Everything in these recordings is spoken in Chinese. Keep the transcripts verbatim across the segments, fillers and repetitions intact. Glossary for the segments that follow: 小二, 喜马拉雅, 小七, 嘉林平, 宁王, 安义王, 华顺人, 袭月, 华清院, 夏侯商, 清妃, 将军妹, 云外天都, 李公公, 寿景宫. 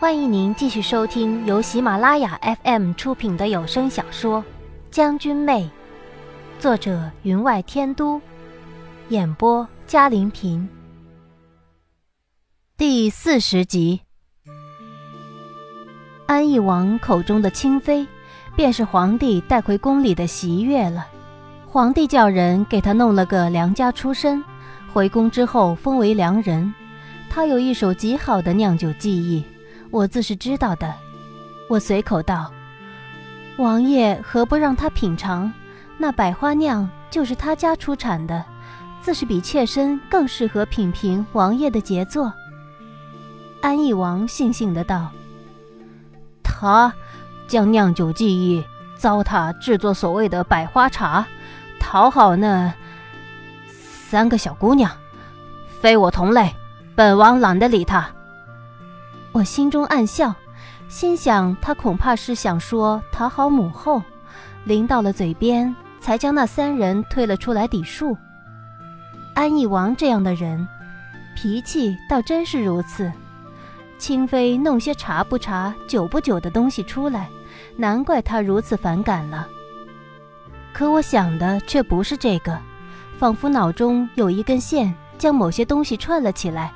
欢迎您继续收听由喜马拉雅 F M 出品的有声小说《将军妹》，作者云外天都，演播嘉林平。第四十集。安义王口中的清妃，便是皇帝带回宫里的袭月了。皇帝叫人给他弄了个良家出身，回宫之后封为良人。他有一手极好的酿酒技艺，我自是知道的。我随口道，王爷何不让他品尝，那百花酿就是他家出产的，自是比妾身更适合品评王爷的杰作。安义王悻悻地道，他将酿酒技艺糟蹋制作所谓的百花茶，讨好那三个小姑娘，非我同类，本王懒得理他。我心中暗笑，心想他恐怕是想说讨好母后，临到了嘴边才将那三人推了出来抵触。安义王这样的人，脾气倒真是如此。清妃弄些茶不茶酒不酒的东西出来，难怪他如此反感了。可我想的却不是这个，仿佛脑中有一根线将某些东西串了起来，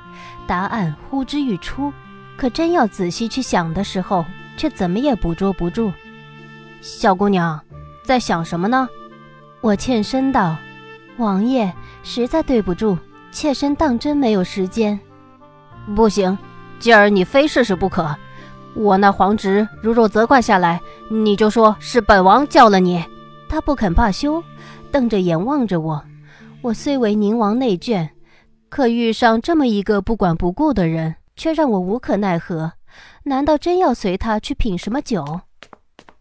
答案呼之欲出，可真要仔细去想的时候，却怎么也捕捉不住。小姑娘，在想什么呢？我欠身道，王爷，实在对不住，妾身当真没有时间。不行，今儿你非试试不可。我那皇侄如若责怪下来，你就说是本王叫了你。他不肯罢休，瞪着眼望着我。我虽为宁王内眷，可遇上这么一个不管不顾的人，却让我无可奈何。难道真要随他去品什么酒？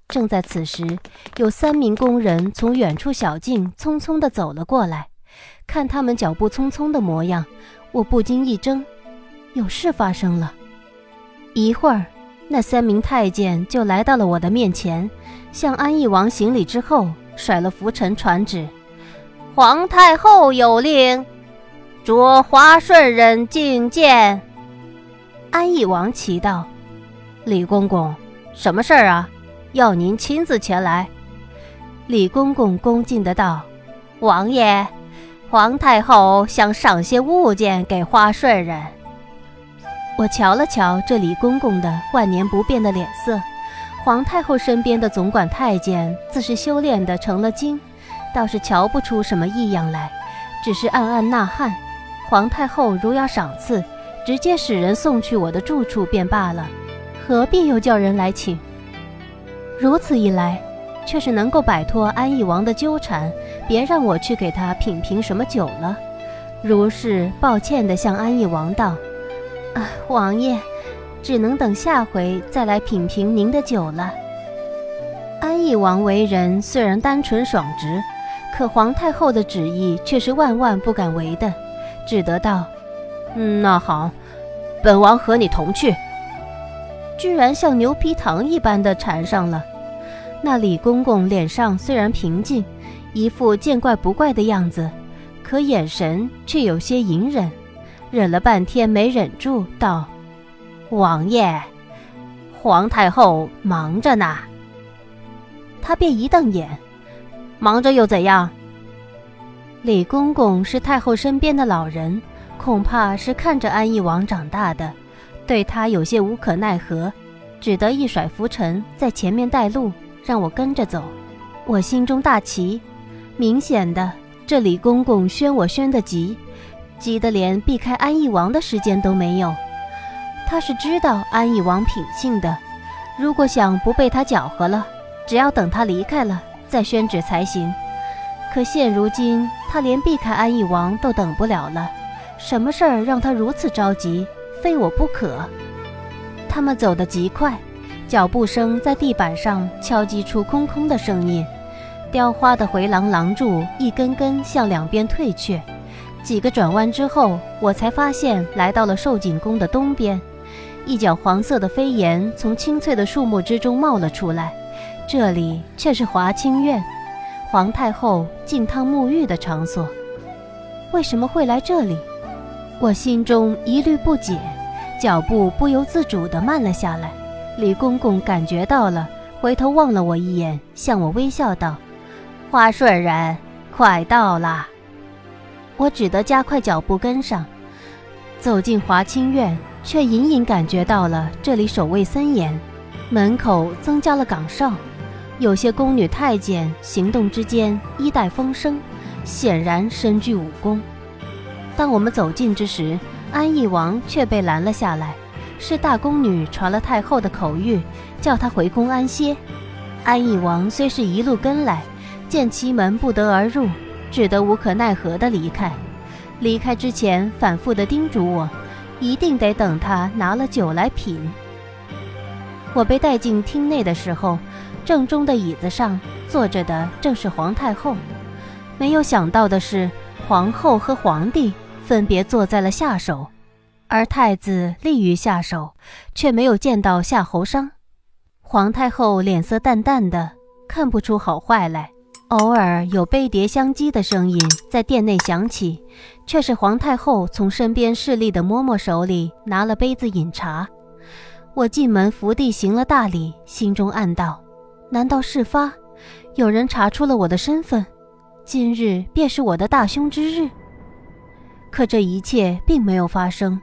正在此时，有三名工人从远处小径匆匆地走了过来。看他们脚步匆匆的模样，我不禁一怔，有事发生了。一会儿，那三名太监就来到了我的面前，向安义王行礼之后，甩了拂尘传旨，皇太后有令，着华顺人觐见。安义王奇道，李公公，什么事儿啊？要您亲自前来。李公公恭敬地道，王爷，皇太后想赏些物件给花顺人。我瞧了瞧这李公公的万年不变的脸色，皇太后身边的总管太监自是修炼的成了精，倒是瞧不出什么异样来，只是暗暗呐喊。皇太后如要赏赐，直接使人送去我的住处便罢了，何必又叫人来请？如此一来，却是能够摆脱安义王的纠缠，别让我去给他品评什么酒了。如是抱歉地向安义王道，啊，王爷，只能等下回再来品评您的酒了。安义王为人虽然单纯爽直，可皇太后的旨意却是万万不敢违的，只得道，那好，本王和你同去。居然像牛皮糖一般的缠上了。那李公公脸上虽然平静，一副见怪不怪的样子，可眼神却有些隐忍，忍了半天没忍住道，王爷，皇太后忙着呢。他便一瞪眼，忙着又怎样？李公公是太后身边的老人，恐怕是看着安义王长大的，对他有些无可奈何，只得一甩拂尘在前面带路，让我跟着走。我心中大奇，明显的这李公公宣我宣得急，急得连避开安义王的时间都没有。他是知道安义王品性的，如果想不被他搅和了，只要等他离开了再宣旨才行。可现如今他连避开安义王都等不了了，什么事儿让他如此着急，非我不可。他们走得极快，脚步声在地板上敲击出空空的声音，雕花的回廊廊柱一根根向两边退却。几个转弯之后，我才发现来到了寿景宫的东边，一角黄色的飞檐从青翠的树木之中冒了出来，这里却是华清院，皇太后浸汤沐浴的场所。为什么会来这里？我心中一律不解，脚步不由自主地慢了下来。李公公感觉到了，回头望了我一眼，向我微笑道：“花顺人，快到啦。”我只得加快脚步跟上。走进华清院，却隐隐感觉到了这里守卫森严，门口增加了岗哨，有些宫女太监行动之间衣带风生，显然身具武功。当我们走近之时，安义王却被拦了下来，是大宫女传了太后的口谕，叫她回宫安歇。安义王虽是一路跟来，见其门不得而入，只得无可奈何地离开。离开之前反复地叮嘱我，一定得等他拿了酒来品。我被带进厅内的时候，正中的椅子上坐着的正是皇太后。没有想到的是，皇后和皇帝分别坐在了下手，而太子立于下手，却没有见到夏侯商。皇太后脸色淡淡的，看不出好坏来，偶尔有杯碟相击的声音在殿内响起，却是皇太后从身边侍立的嬷嬷手里拿了杯子饮茶。我进门伏地行了大礼，心中暗道，难道事发？有人查出了我的身份，今日便是我的大凶之日。可这一切并没有发生，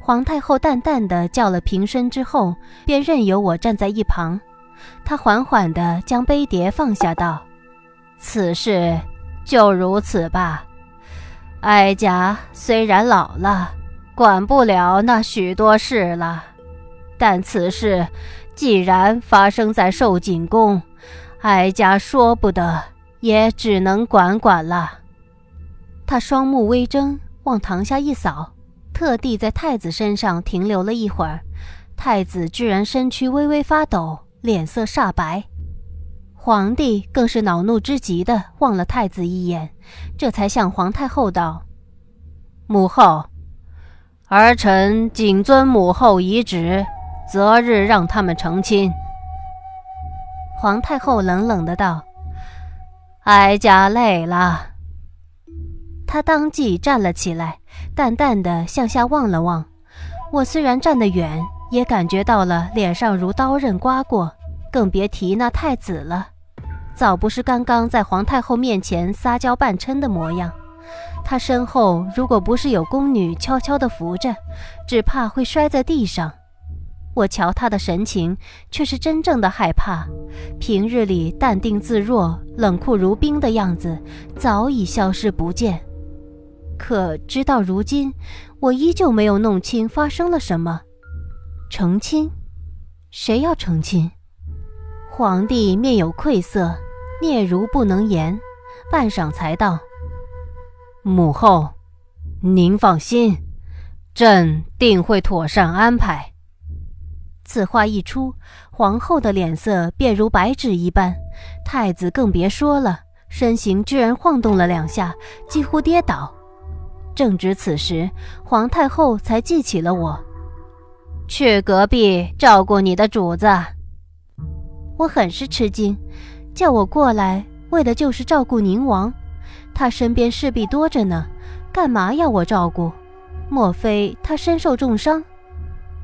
皇太后淡淡地叫了平身之后，便任由我站在一旁。她缓缓地将杯碟放下道：“此事就如此吧。哀家虽然老了，管不了那许多事了，但此事既然发生在寿锦宫，哀家说不得，也只能管管了。”他双目微睁，往堂下一扫，特地在太子身上停留了一会儿。太子居然身躯微微发抖，脸色煞白。皇帝更是恼怒之极的望了太子一眼，这才向皇太后道：“母后，儿臣谨遵母后遗旨，择日让他们成亲。”皇太后冷冷的道：“哀家累了。”她当即站了起来，淡淡的向下望了望。我虽然站得远，也感觉到了脸上如刀刃刮过，更别提那太子了。早不是刚刚在皇太后面前撒娇扮嗔的模样，他身后如果不是有宫女悄悄地扶着，只怕会摔在地上。我瞧他的神情，却是真正的害怕。平日里淡定自若、冷酷如冰的样子早已消失不见，可直到如今，我依旧没有弄清发生了什么。成亲？谁要成亲？皇帝面有愧色，嗫嚅不能言，半晌才道：“母后，您放心，朕定会妥善安排。”此话一出，皇后的脸色便如白纸一般，太子更别说了，身形居然晃动了两下，几乎跌倒。正值此时，皇太后才记起了我：“去隔壁照顾你的主子。”我很是吃惊，叫我过来为的就是照顾宁王，他身边侍婢多着呢，干嘛要我照顾？莫非他身受重伤？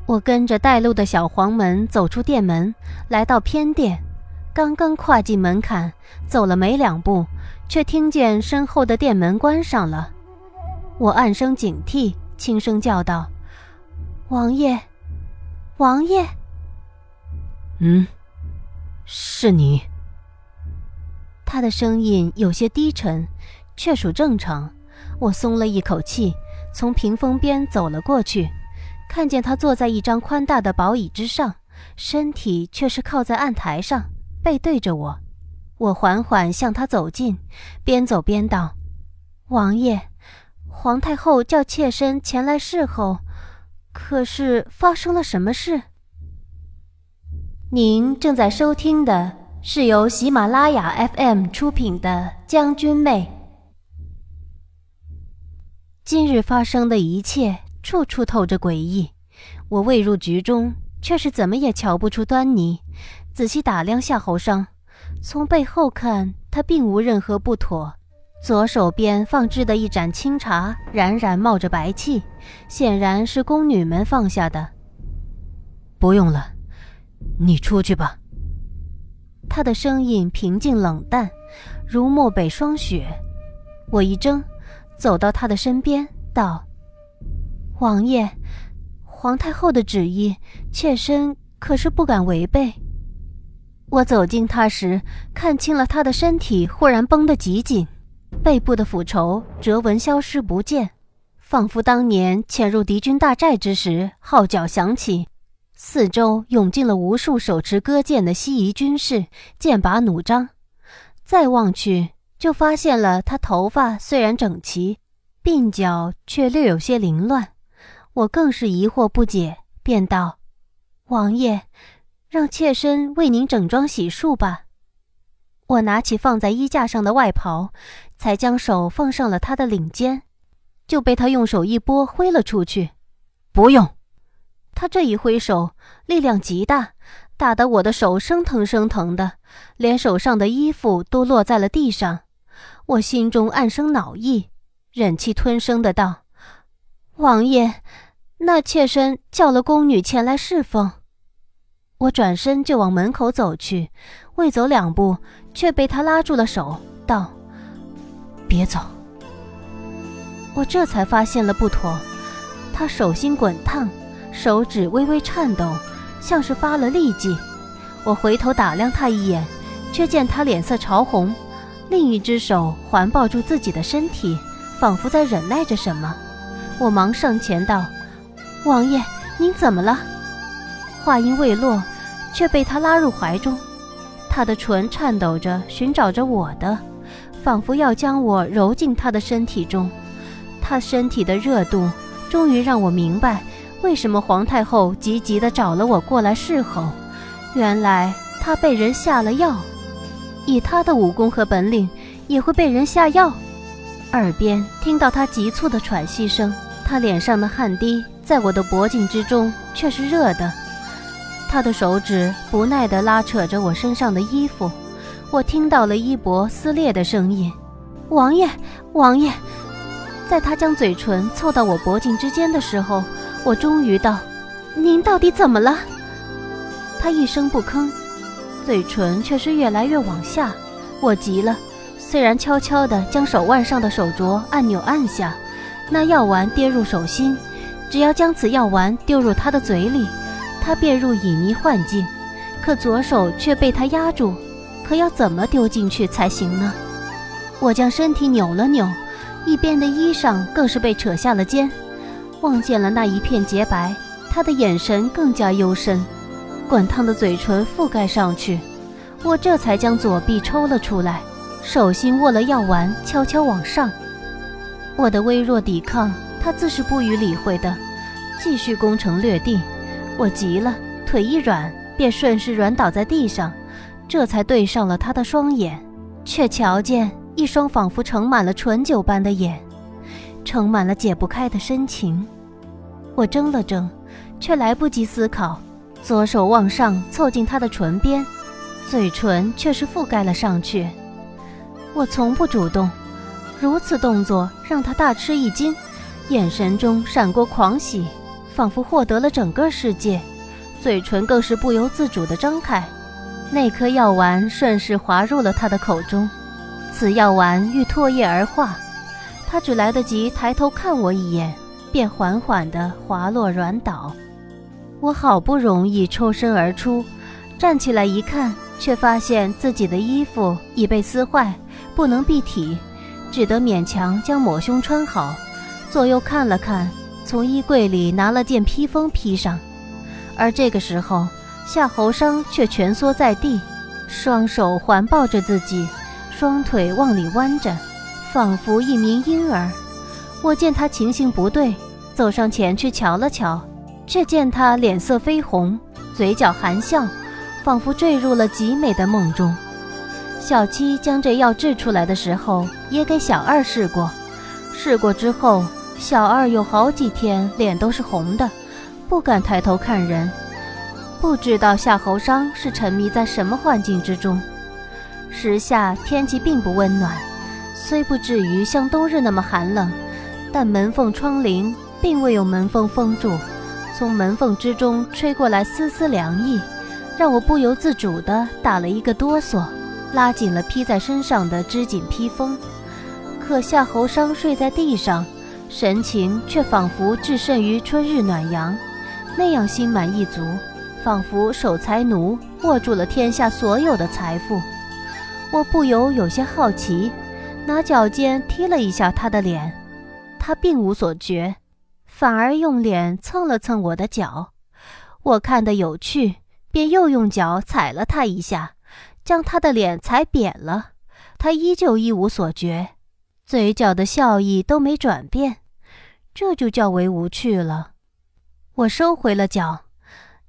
我跟着带路的小黄门走出殿门，来到偏殿。刚刚跨进门槛，走了没两步，却听见身后的殿门关上了。我暗生警惕，轻声叫道：“王爷，王爷。”“嗯，是你。”他的声音有些低沉，却属正常。我松了一口气，从屏风边走了过去。看见他坐在一张宽大的宝椅之上，身体却是靠在案台上，背对着我。我缓缓向他走近，边走边道：“王爷，皇太后叫妾身前来侍候，可是发生了什么事？”您正在收听的是由喜马拉雅 F M 出品的《将军妹》。今日发生的一切处处透着诡异，我未入局中，却是怎么也瞧不出端倪。仔细打量夏侯商，从背后看他并无任何不妥，左手边放置的一盏清茶冉冉冒着白气，显然是宫女们放下的。不用了，你出去吧。他的声音平静冷淡，如漠北霜雪。我一怔，走到他的身边道：王爷，皇太后的旨意，妾身可是不敢违背。我走近他时，看清了他的身体忽然绷得极紧，背部的斧锄折纹消失不见，仿佛当年潜入敌军大寨之时号角响起，四周涌进了无数手持戈剑的西夷军士，剑拔弩张。再望去，就发现了他头发虽然整齐，鬓角却略有些凌乱。我更是疑惑不解，便道：王爷，让妾身为您整装洗漱吧。我拿起放在衣架上的外袍，才将手放上了他的领间，就被他用手一拨挥了出去。不用。他这一挥手力量极大，打得我的手生疼生疼的，连手上的衣服都落在了地上。我心中暗生恼意，忍气吞声的道：王爷，那妾身叫了宫女前来侍奉。我转身就往门口走去，未走两步，却被他拉住了手，道：别走。我这才发现了不妥，他手心滚烫，手指微微颤抖，像是发了痢疾。我回头打量他一眼，却见他脸色潮红，另一只手环抱住自己的身体，仿佛在忍耐着什么。我忙上前道：王爷，您怎么了？话音未落，却被他拉入怀中，他的唇颤抖着寻找着我的，仿佛要将我揉进他的身体中。他身体的热度终于让我明白为什么皇太后急急地找了我过来侍候，原来他被人下了药。以他的武功和本领，也会被人下药。耳边听到他急促的喘息声，他脸上的汗滴在我的脖颈之中却是热的。他的手指不耐地拉扯着我身上的衣服，我听到了衣帛撕裂的声音。王爷，王爷！在他将嘴唇凑到我脖颈之间的时候，我终于道：您到底怎么了？他一声不吭，嘴唇却是越来越往下。我急了，虽然悄悄地将手腕上的手镯按钮按下，那药丸跌入手心，只要将此药丸丢入他的嘴里，他便入旖旎幻境。可左手却被他压住，可要怎么丢进去才行呢？我将身体扭了扭，一边的衣裳更是被扯下了肩，望见了那一片洁白，他的眼神更加幽深，滚烫的嘴唇覆盖上去，我这才将左臂抽了出来，手心握了药丸，悄悄往上。我的微弱抵抗，他自是不予理会的，继续攻城略地。我急了，腿一软，便顺势软倒在地上，这才对上了他的双眼，却瞧见一双仿佛盛满了醇酒般的眼，盛满了解不开的深情。我怔了怔，却来不及思考，左手往上凑近他的唇边，嘴唇却是覆盖了上去。我从不主动，如此动作让他大吃一惊，眼神中闪过狂喜，仿佛获得了整个世界，嘴唇更是不由自主地张开，那颗药丸顺势滑入了他的口中。此药丸欲唾液而化，他只来得及抬头看我一眼，便缓缓地滑落软倒。我好不容易抽身而出，站起来一看，却发现自己的衣服已被撕坏，不能蔽体，只得勉强将抹胸穿好。左右看了看，从衣柜里拿了件披风披上。而这个时候，夏侯商却蜷缩在地，双手环抱着自己，双腿往里弯着，仿佛一名婴儿。我见他情形不对，走上前去瞧了瞧，却见他脸色绯红，嘴角含笑，仿佛坠入了极美的梦中。小七将这药制出来的时候，也给小二试过。试过之后，小二有好几天脸都是红的，不敢抬头看人，不知道夏侯商是沉迷在什么幻境之中。时下天气并不温暖，虽不至于像冬日那么寒冷，但门缝窗棂并未有门缝封住，从门缝之中吹过来丝丝凉意，让我不由自主地打了一个哆嗦，拉紧了披在身上的织锦披风。可夏侯商睡在地上，神情却仿佛置身于春日暖阳，那样心满意足，仿佛守财奴握住了天下所有的财富。我不由有些好奇，拿脚尖踢了一下他的脸，他并无所觉，反而用脸蹭了蹭我的脚。我看得有趣，便又用脚踩了他一下，将他的脸踩扁了。他依旧一无所觉，嘴角的笑意都没转变，这就较为无趣了。我收回了脚，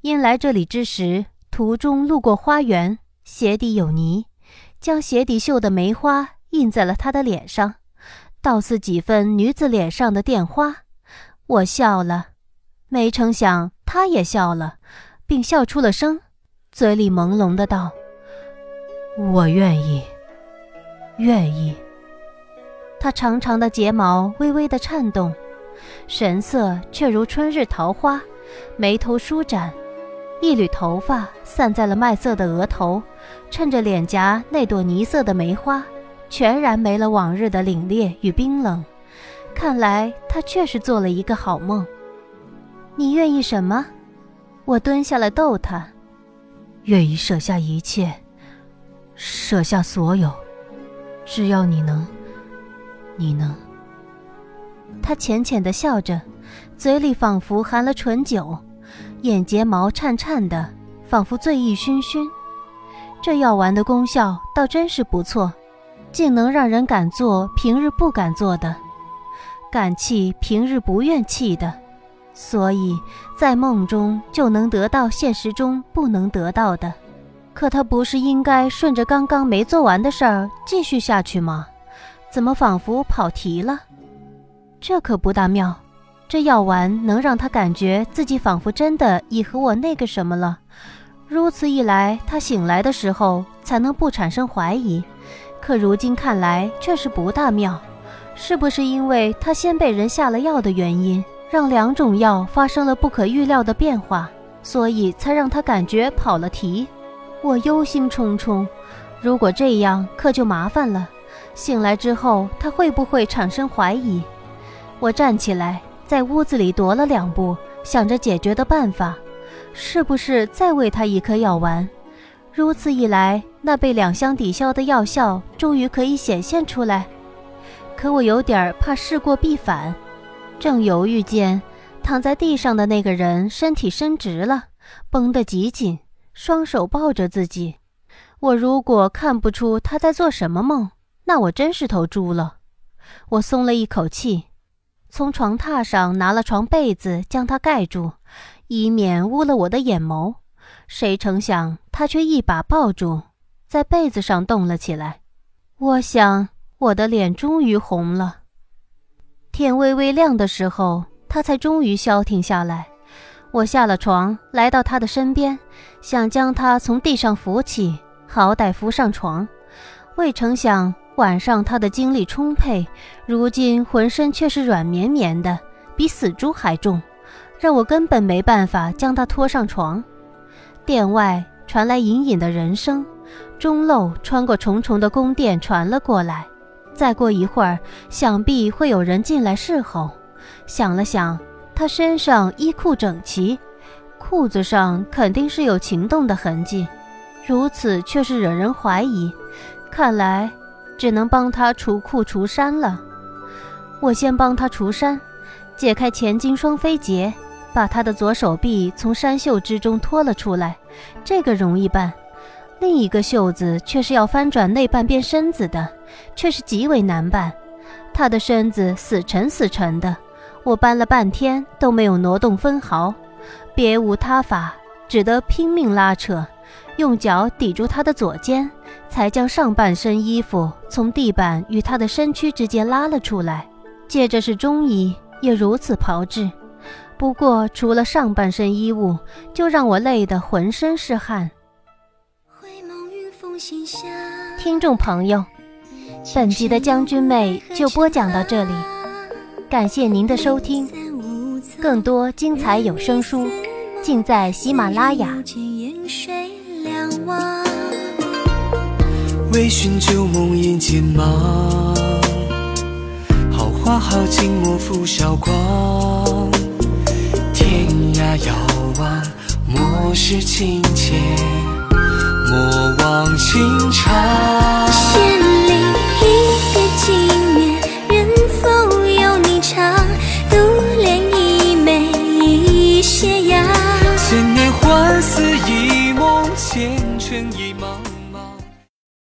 因来这里之时途中路过花园，鞋底有泥，将鞋底绣的梅花印在了他的脸上，倒似几分女子脸上的靛花。我笑了，没成想他也笑了，并笑出了声，嘴里朦胧的道：“我愿意，愿意。”他长长的睫毛微微的颤动，神色却如春日桃花，眉头舒展，一缕头发散在了麦色的额头，衬着脸颊那朵泥色的梅花，全然没了往日的凛冽与冰冷。看来他确实做了一个好梦。你愿意什么？我蹲下来逗他。愿意舍下一切，舍下所有，只要你能，你能。他浅浅地笑着，嘴里仿佛含了醇酒，眼睫毛颤颤的，仿佛醉意醺醺。这药丸的功效倒真是不错，竟能让人敢做平日不敢做的，敢气平日不愿气的，所以在梦中就能得到现实中不能得到的。可他不是应该顺着刚刚没做完的事儿继续下去吗？怎么仿佛跑题了？这可不大妙，这药丸能让他感觉自己仿佛真的已和我那个什么了，如此一来他醒来的时候才能不产生怀疑。可如今看来却是不大妙，是不是因为他先被人下了药的原因，让两种药发生了不可预料的变化，所以才让他感觉跑了题？我忧心忡忡，如果这样可就麻烦了，醒来之后他会不会产生怀疑？我站起来，在屋子里踱了两步，想着解决的办法，是不是再喂他一颗药丸？如此一来，那被两相抵消的药效终于可以显现出来。可我有点怕事过必反，正犹豫间，躺在地上的那个人身体伸直了，绷得极紧，双手抱着自己。我如果看不出他在做什么梦，那我真是头猪了。我松了一口气，从床榻上拿了床被子将他盖住，以免污了我的眼眸。谁成想他却一把抱住，在被子上动了起来。我想我的脸终于红了。天微微亮的时候，他才终于消停下来。我下了床，来到他的身边，想将他从地上扶起，好歹扶上床。未成想晚上他的精力充沛，如今浑身却是软绵绵的，比死猪还重，让我根本没办法将他拖上床。殿外传来隐隐的人声，钟漏穿过重重的宫殿传了过来。再过一会儿，想必会有人进来侍候。想了想，他身上衣裤整齐，裤子上肯定是有情动的痕迹，如此却是惹人怀疑，看来只能帮他除裤除衫了。我先帮他除衫，解开前襟双飞结，把他的左手臂从衫袖之中拖了出来，这个容易办。另一个袖子却是要翻转内半边身子的，却是极为难办。他的身子死沉死沉的，我搬了半天都没有挪动分毫，别无他法，只得拼命拉扯，用脚抵住他的左肩，才将上半身衣服从地板与他的身躯之间拉了出来。接着是中衣，也如此炮制。不过除了上半身衣物，就让我累得浑身是汗。听众朋友，本集的将军妹就播讲到这里，感谢您的收听，更多精彩有声书尽在喜马拉雅。微醺旧梦引剑芒，好花好景莫负韶光，天涯遥望莫失情切，莫忘情长。